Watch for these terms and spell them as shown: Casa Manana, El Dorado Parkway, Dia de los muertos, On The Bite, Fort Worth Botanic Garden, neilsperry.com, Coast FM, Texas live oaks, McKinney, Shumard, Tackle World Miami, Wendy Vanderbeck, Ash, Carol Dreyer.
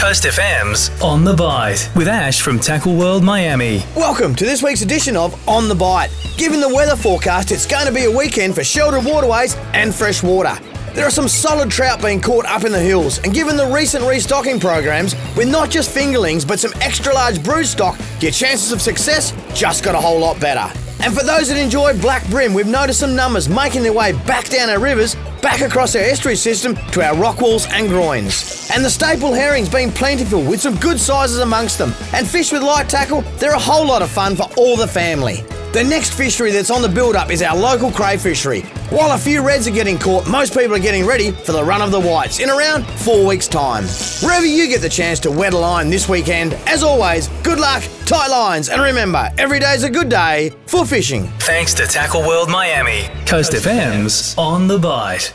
Coast FM's On The Bite with Ash from Tackle World Miami. Welcome to this week's edition of On The Bite. Given the weather forecast, it's going to be a weekend for sheltered waterways and fresh water. There are some solid trout being caught up in the hills, and given the recent restocking programs, with not just fingerlings but some extra large brood stock, your chances of success just got a whole lot better. And for those that enjoy black bream, we've noticed some numbers making their way back down our rivers, back across our estuary system to our rock walls and groins. And the staple herring's been plentiful with some good sizes amongst them. And fish with light tackle, they're a whole lot of fun for all the family. The next fishery that's on the build-up is our local cray fishery. While a few reds are getting caught, most people are getting ready for the run of the whites in around 4 weeks' time. Wherever you get the chance to wet a line this weekend, as always, good luck, tight lines, and remember, every day's a good day for fishing. Thanks to Tackle World Miami. Coast FM's On The Bite.